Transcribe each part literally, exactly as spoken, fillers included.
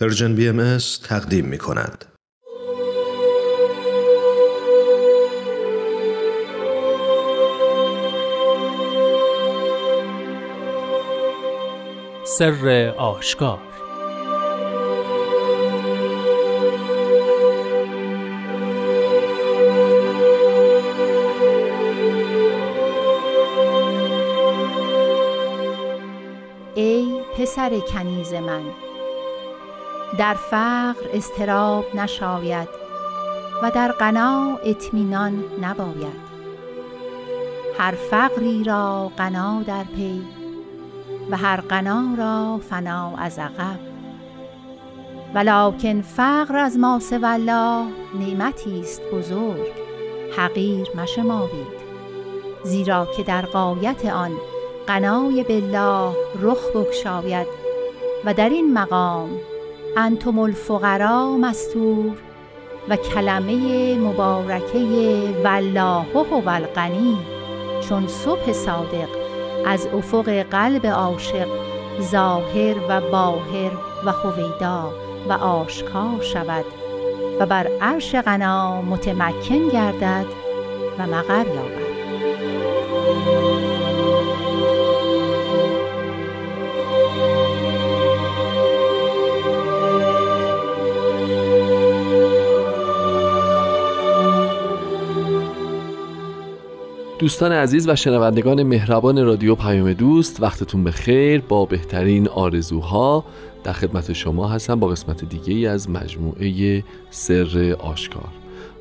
پرژن بی ام اس تقدیم می کند. سر آشکار. ای پسر کنیز من، در فقر اضطراب نشاید و در غنا اطمینان نباید. هر فقری را غنا در پی و هر غنا را فنا از عقب. ولکن فقر از ما سوی الله نعمتی است بزرگ، حقیر مشمارید، زیرا که در غایت آن غنای بالله رخ بگشاید و در این مقام انتم الفقراء مستور و کلمه مبارکه والله هو الغنی چون صبح صادق از افق قلب عاشق ظاهر و باهر و هویدا و آشکار شود و بر عرش غنا متمکن گردد و مقر یابد. دوستان عزیز و شنوندگان مهربان رادیو پیام دوست، وقتتون بخیر. با بهترین آرزوها در خدمت شما هستم با قسمت دیگه‌ای از مجموعه سر آشکار،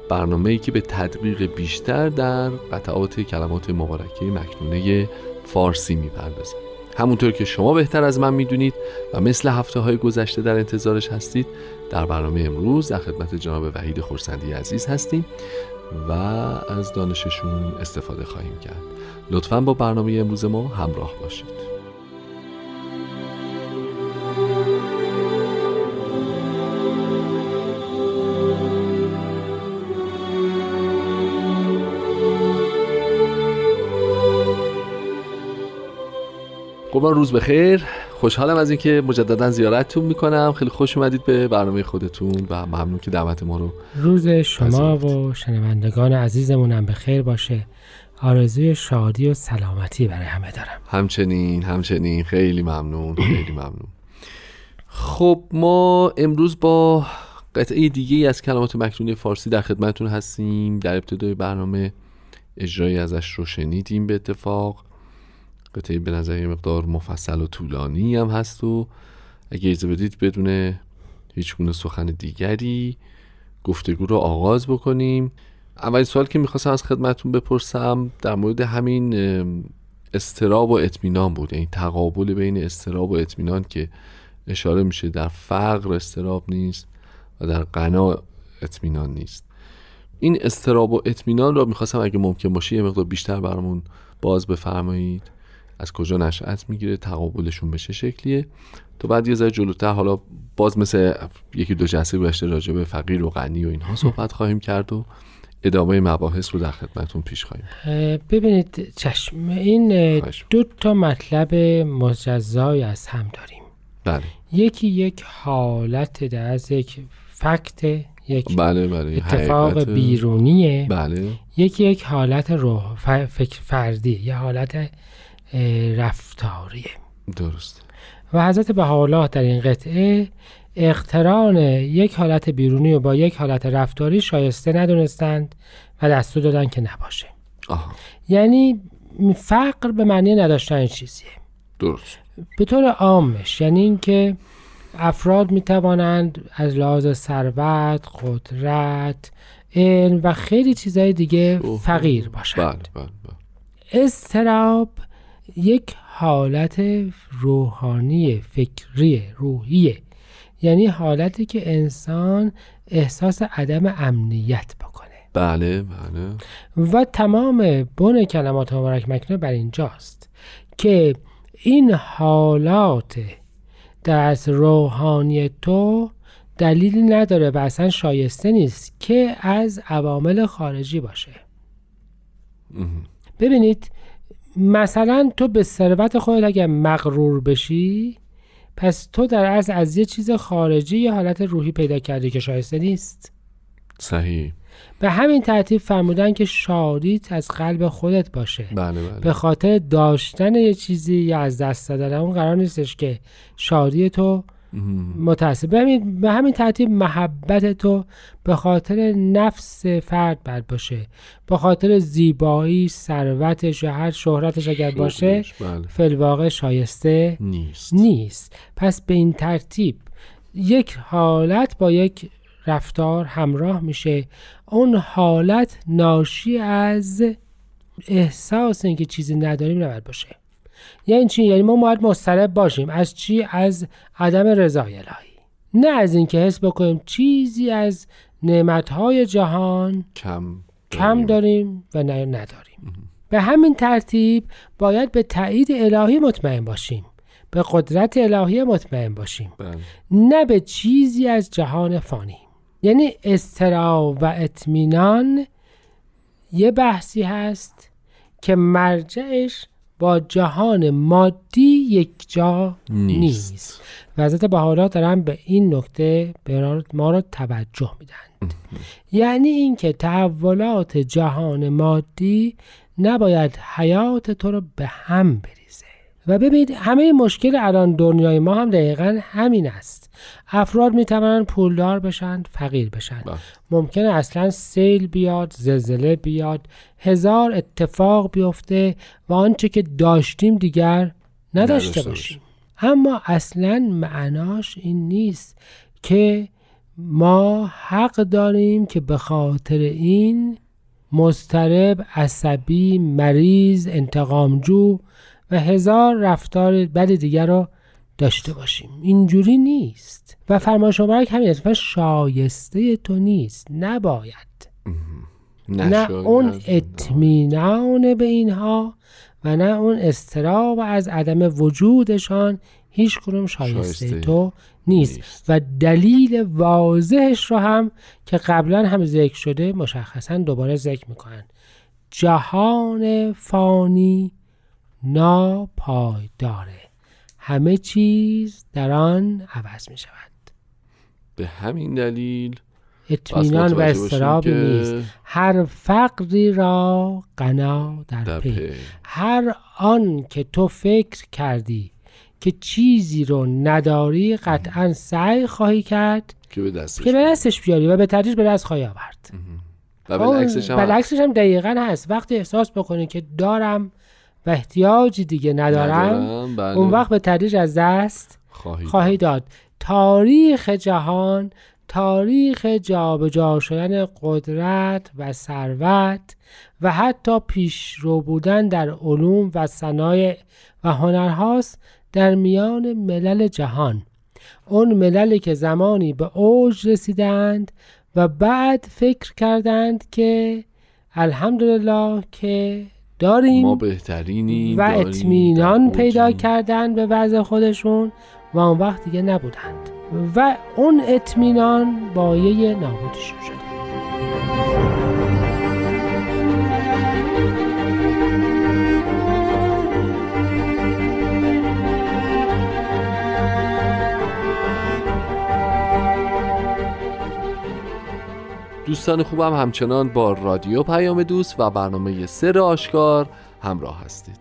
برنامه‌ای که به تدقیق بیشتر در قطعات کلمات مبارکه مکنونه فارسی می‌پردازه. همونطور که شما بهتر از من می‌دونید و مثل هفته‌های گذشته در انتظارش هستید، در برنامه امروز در خدمت جناب وحید خورسندی عزیز هستیم و از دانششون استفاده خواهیم کرد. لطفاً با برنامه امروز ما همراه باشید. قربان، روز بخیر. خوشحالم از اینکه مجددا زیارتتون میکنم. خیلی خوش اومدید به برنامه خودتون و ممنون که دعوت ما رو. روز شما و شنوندگان عزیزمون هم بخیر باشه. آرزوی شادی و سلامتی برای همه دارم. همچنین همچنین خیلی ممنون خیلی ممنون. خب ما امروز با قطعه دیگه‌ای از کلمات مکنونه فارسی در خدمتتون هستیم. در ابتدای برنامه اجرایی ازش رو شنیدیم به اتفاق. قطعه به نظر یه مقدار مفصل و طولانی هم هست و اگه اجازه بدید بدون هیچگونه سخن دیگری گفتگو رو آغاز بکنیم. اولین سوال که میخواستم از خدمتون بپرسم در مورد همین اضطراب و اطمینان بود، این تقابل بین اضطراب و اطمینان که اشاره میشه در فقر اضطراب نیست و در غنا اطمینان نیست. این اضطراب و اطمینان رو میخواستم اگه ممکن باشه یه مقدار بیشتر برامون باز بفرمایید، از کجا نشأت میگیره، تقابلشون به چه شکلیه، تا بعد یه ذره جلوتر حالا باز مثل یکی دو جلسه گذشته راجع به فقیر و غنی و اینها صحبت خواهیم کرد و ادامه مباحث رو در خدمتتون پیش خواهیم. ببینید چشم، این دو تا مطلب مجزای از هم داریم. بله. یکی یک حالت در از یک فکت، یک بله بله. اتفاق حقیقت بیرونیه. بله. یکی یک حالت روح فکر فردی، یه حالت رفتاریه. درست. و حضرت بهاءالله در این قطعه اقتران یک حالت بیرونی و با یک حالت رفتاری شایسته ندونستند و دستور دادن که نباشه. آها. یعنی فقر به معنی نداشتن چیزیه. درست. به طور عامش یعنی این که افراد می توانند از لحاظ ثروت، قدرت، علم و خیلی چیزهای دیگه اوه. فقیر باشند. بله بله. اضطراب یک حالت روحانی، فکری، روحیه، یعنی حالتی که انسان احساس عدم امنیت بکنه. بله بله. و تمام بن کلمات مبارک مکنونه بر اینجاست که این حالات در از روحانی تو دلیلی نداره و اصلا شایسته نیست که از عوامل خارجی باشه. ببینید مثلا تو به ثروت خودت اگر مغرور بشی، پس تو در اصل از یه چیز خارجی یه حالت روحی پیدا کردی که شایسته نیست. صحیح. به همین ترتیب فرمودن که شادیت از قلب خودت باشه. بله بله. به خاطر داشتن یه چیزی یا از دست دادن اون قرار نیستش که شادی تو متأثر. به همین ترتیب محبت تو به خاطر نفس فرد بر باشه، به خاطر زیبایی، ثروتش یا هر شهرتش اگر باشه، بله. فی‌الواقع شایسته نیست. نیست. پس به این ترتیب یک حالت با یک رفتار همراه میشه. اون حالت ناشی از احساس اینکه چیزی نداریم نباید باشه. یعنی چی؟ یعنی ما باید مضطرب باشیم از چی؟ از عدم رضای الهی، نه از اینکه حس بکنیم چیزی از نعمت‌های جهان کم داریم, کم داریم و نه نداریم. اه. به همین ترتیب باید به تایید الهی مطمئن باشیم، به قدرت الهی مطمئن باشیم، بله. نه به چیزی از جهان فانی. یعنی استرا و اطمینان یه بحثی هست که مرجعش با جهان مادی یک جا نیست, نیست. و حضرت بهاءالله دارن به این نکته ما را توجه میدن. یعنی این که تحولات جهان مادی نباید حیات تو رو به هم بریزه. و ببینید همه مشکل الان دنیای ما هم دقیقا همین است. افراد میتونن پولدار بشن، فقیر بشن، با. ممکنه اصلا سیل بیاد، زلزله بیاد، هزار اتفاق بیفته و آنچه که داشتیم دیگر نداشته باشیم. اما اصلا معناش این نیست که ما حق داریم که به خاطر این مضطرب، عصبی، مریض، انتقامجو و هزار رفتار بد دیگر رو داشته باشیم. اینجوری نیست. و فرمایش مبارک همین است. شایسته تو نیست. نباید. نه, نه اون اطمینان به اینها و نه اون استراب از عدم وجودشان هیچ کدوم شایسته, شایسته تو نیست. نیست. و دلیل واضحش رو هم که قبلا هم ذکر شده مشخصا دوباره ذکر میکنن. جهان فانی ناپایداره، همه چیز در آن عوض می شود. به همین دلیل اطمینان و استراب نیست. هر فقری را غنا در پی. هر آن که تو فکر کردی که چیزی رو نداری قطعا سعی خواهی کرد که به دستش, که به دستش بیاری و به تدریج به دست خواهی آورد. و بالعکسش هم, بالعکسش هم دقیقا هست. وقتی احساس بکنی که دارم و احتیاجی دیگه ندارم, ندارم بله. اون وقت به تدریج از دست خواهی, خواهی داد. تاریخ جهان، تاریخ جابجا شدن قدرت و ثروت و حتی پیشرو بودن در علوم و صنایع و هنرهاست در میان ملل جهان. اون مللی که زمانی به اوج رسیدند و بعد فکر کردند که الحمدلله که داریم ما بهترینی و اطمینان پیدا کردن به وضع خودشون و اون وقت دیگه نبودند و اون اطمینان بایه نابودشون شد. دوستان خوبم همچنان با رادیو پیام دوست و برنامه سر آشکار همراه هستید.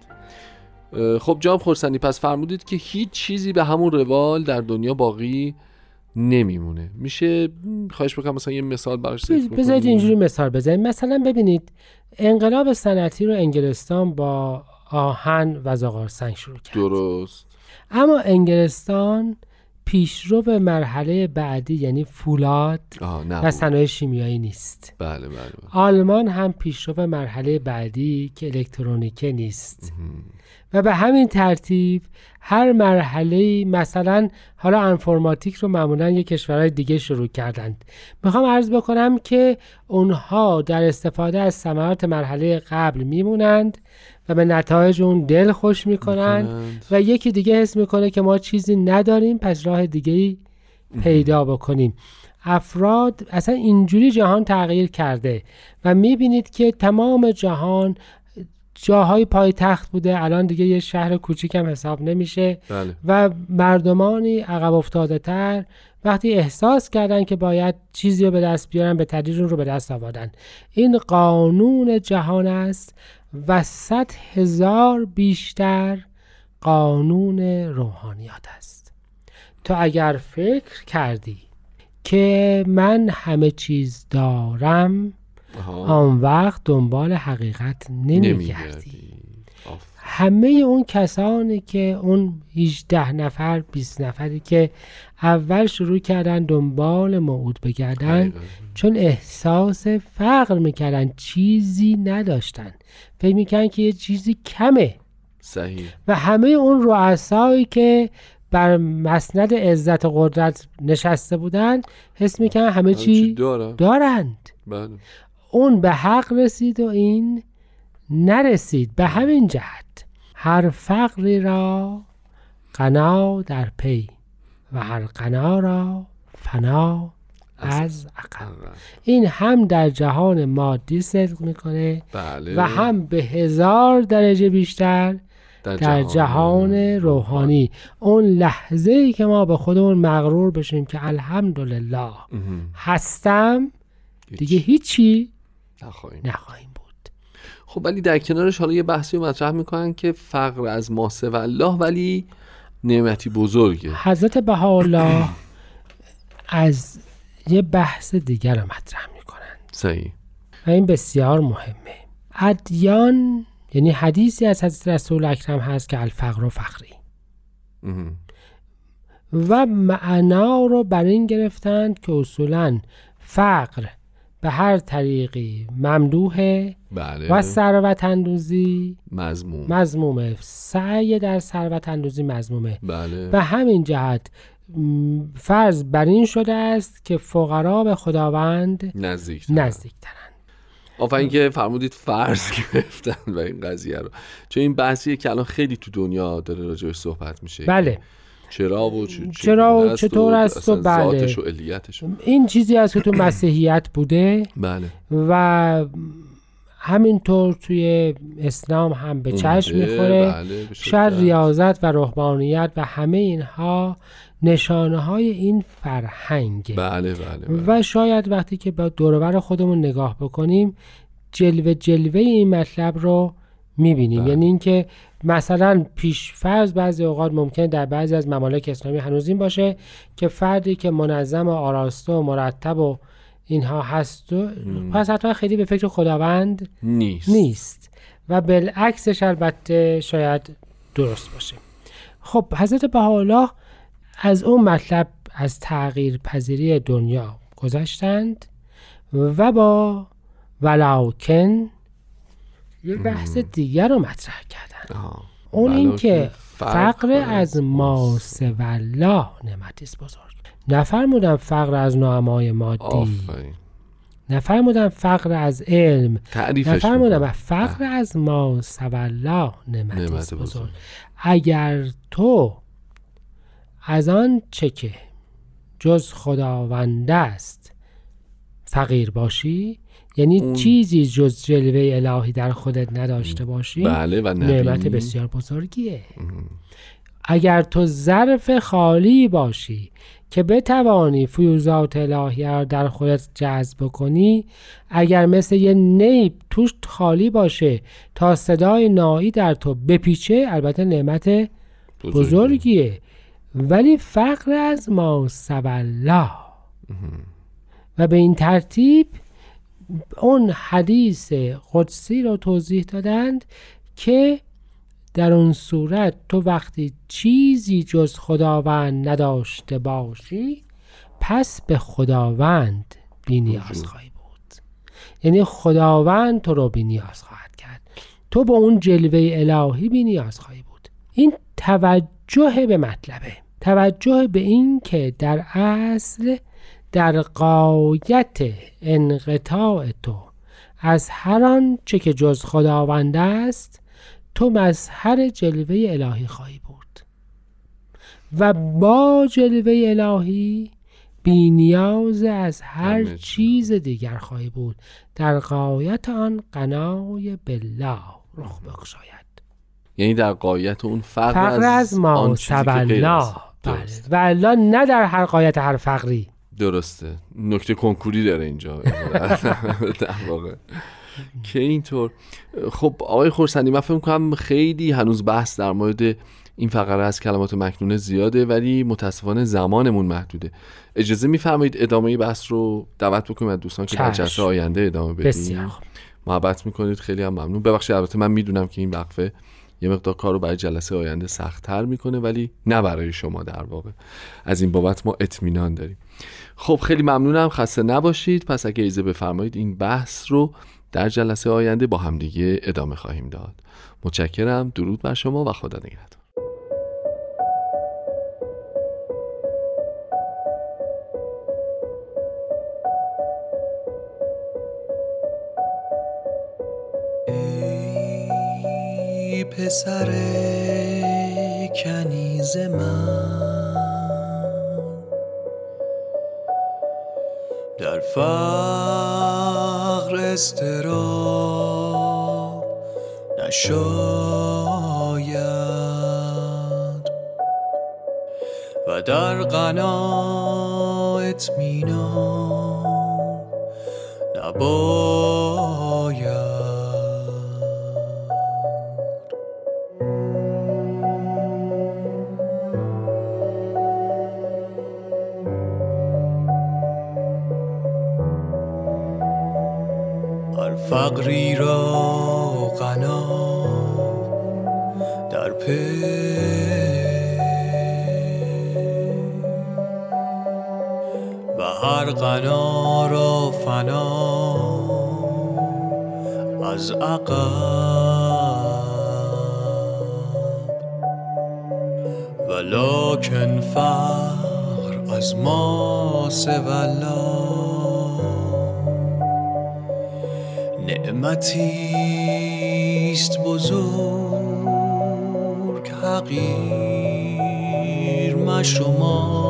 خب جناب خورسندی، پس فرمودید که هیچ چیزی به همون روال در دنیا باقی نمیمونه. میشه خواهش بکنم مثلا یه مثال براش ذکر کنید؟ بذارید اینجوری مثال بزنید. مثلا ببینید انقلاب صنعتی رو انگلستان با آهن و زغال سنگ شروع کرد. درست. اما انگلستان پیشرو به مرحله بعدی یعنی فولاد و صنایع شیمیایی نیست. بله بله, بله. آلمان هم پیشرو به مرحله بعدی که الکترونیکه نیست. مهم. و به همین ترتیب هر مرحله، مثلا حالا انفرماتیک رو معمولا یک کشورهای دیگه شروع کردند. میخوام عرض بکنم که اونها در استفاده از ثمرات مرحله قبل میمونند و به نتایج اون دل خوش میکنند, میکنند و یکی دیگه حس میکنه که ما چیزی نداریم پس راه دیگه‌ای پیدا بکنیم. افراد اصلا اینجوری جهان تغییر کرده و میبینید که تمام جهان جاهای پایتخت بوده، الان دیگه یه شهر کوچیک هم حساب نمیشه. بله. و مردمانی عقب افتاده تر وقتی احساس کردن که باید چیزی رو به دست بیارن، به تدریج اون رو به دست آوردن. این قانون جهان است و صد هزار بیشتر قانون روحانیات است. تو اگر فکر کردی که من همه چیز دارم، آها. آن وقت دنبال حقیقت نمیگردی. همه اون کسانی که اون هجده نفر بیست نفری که اول شروع کردن دنبال موعود بگردن حقیقا. چون احساس فقر میکردن، چیزی نداشتن، فکر میکردن که یه چیزی کمه. صحیح. و همه اون رؤسایی که بر مسند عزت و قدرت نشسته بودن حس میکنن همه چی دارن. دارند. بله. اون به حق رسید و این نرسید. به همین جهت هر فقری را غنا در پی و هر غنا را فنا از عقب. این هم در جهان مادی صدق میکنه. بله. و هم به هزار درجه بیشتر در, در جهان, جهان روحانی. اون لحظه‌ای که ما به خودمون مغرور بشیم که الحمدلله امه. هستم، دیگه هیچی نخواهیم, نخواهیم بود. خب ولی در کنارش حالا یه بحثی مطرح میکنن که فقر از ما سوی الله ولی نعمتی بزرگه. حضرت بهاءالله از یه بحث دیگر رو مطرح میکنن. صحیح. و این بسیار مهمه. ادیان، یعنی حدیثی از حضرت رسول اکرم هست که الفقر و فخری امه. و معنا رو بر این گرفتند که اصولا فقر به هر طریقی ممدوحه. بله. و ثروت اندوزی مذموم. مذمومه. سعی در ثروت اندوزی مذمومه. بله. و همین جهت فرض بر این شده است که فقرا به خداوند نزدیک‌ترند. نزدیک‌ترند. آفرین که فرمودید فرض گرفتن و این قضیه رو، چون این بحثیه که الان خیلی تو دنیا داره راجعش صحبت میشه. بله. چرا و چ... چرا و چطور است و بله. ذاتش و علیتش. این چیزی است که تو مسیحیت بوده. بله. و همینطور توی اسلام هم به چشم میخوره. بله. شر ریاضت و رهبانیت و همه اینها نشانه های این فرهنگ. بله, بله بله. و شاید وقتی که با دورور خودمون نگاه بکنیم جلوه جلوه این مطلب رو میبینیم. بله. یعنی اینکه مثلا پیش فرض بعضی اوقات ممکنه در بعضی از ممالک اسلامی هنوز این باشه که فردی که منظم و آراسته و مرتب و اینها هست و پس حتی خیلی به فکر خداوند نیست, نیست. و بالعکسش البته شاید درست باشه. خب حضرت بهاءالله از اون مطلب از تغییر پذیری دنیا گذشتند و با ولاکن یه بحث دیگر رو مطرح کردن. آه. اون این که فقر از ما سوی الله نعمتی است بزرگ. نفرمودن فقر از نعمای مادی. آفرین. نفرمودن فقر از علم. نفرمودن فقر از ما سوی الله نعمتی است بزرگ. اگر تو از آن چه که جز خداوند است فقیر باشی، یعنی اون... چیزی جز جلوه الهی در خودت نداشته باشی. بله. و نعمت بسیار بزرگیه. ام. اگر تو ظرف خالی باشی که بتوانی فیوزات الهی را در خودت جذب کنی، اگر مثل یه نیب توش خالی باشه تا صدای نائی در تو بپیچه، البته نعمت بزرگیه, بزرگیه. ولی فقر از ما سوی الله. و به این ترتیب اون حدیث قدسی رو توضیح دادند که در اون صورت تو وقتی چیزی جز خداوند نداشته باشی پس به خداوند بی نیاز خواهی بود. یعنی خداوند تو رو بی نیاز خواهد کرد، تو با اون جلوه الهی بی نیاز خواهی بود. این توجه به مطلبه، توجه به این که در اصل در غایت انقطاع تو از هر آن چه که جز خداوند است تو مظهر جلوه الهی خواهی بود و با جلوه الهی بی نیاز از هر همجد. چیز دیگر خواهی بود. در غایت آن قنای بالله رخ بخشاید. یعنی در قایت اون فقر, فقر از, از ما سبلنا و الله نه در هر قایت هر فقری. درسته، نکته کنکوری داره اینجا در واقع که اینطور. خب آقای خورسندی، من فکر کنم خیلی هنوز بحث در مورد این فقره از کلمات مکنونه زیاده، ولی متاسفانه زمانمون محدوده. اجازه میفرمایید ادامه بحث رو دعوت بکنیم از دوستان که در جلسه آینده ادامه بدیم. بسیار محبت میکنید، خیلی هم ممنون. ببخشید، البته من میدونم که این وقفه یه مقدار کار رو برای جلسه آینده سخت‌تر میکنه، ولی نه برای شما در واقع. از این بابت ما اطمینان داریم. خب خیلی ممنونم، خسته نباشید. پس اگه اجازه بفرمایید این بحث رو در جلسه آینده با هم دیگه ادامه خواهیم داد. متشکرم، درود بر شما و خدا نگهدار. ای پسر کنیز من، در فقر استراب نشاید و در قناعت مینام نباید. فقری را قنا در پی، و هر قنا را فنا از عقب. ولکن فقر از ما سولا، نعمتیست بزرگ حقیر مشماری.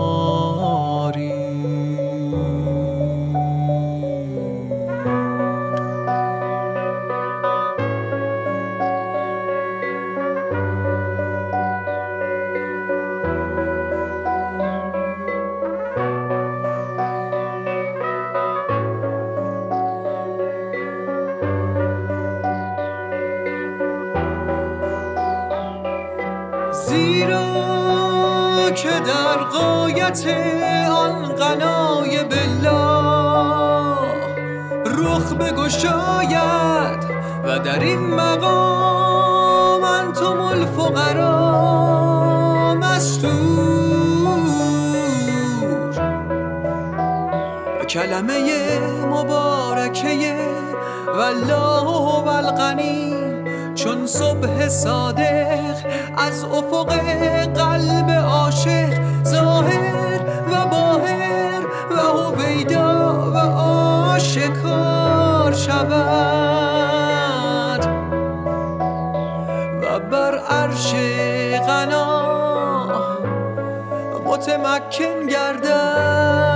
آن قنای بالله رخ بگشاید و در این مقام انتم الفقرا مستور. و کلمه مبارکه والله هو الغنی چون صبح صادق از افق قلب عاشق ظاهر و باهر و هویدا و آشکار شود و بر عرش قنا متمکن گردد.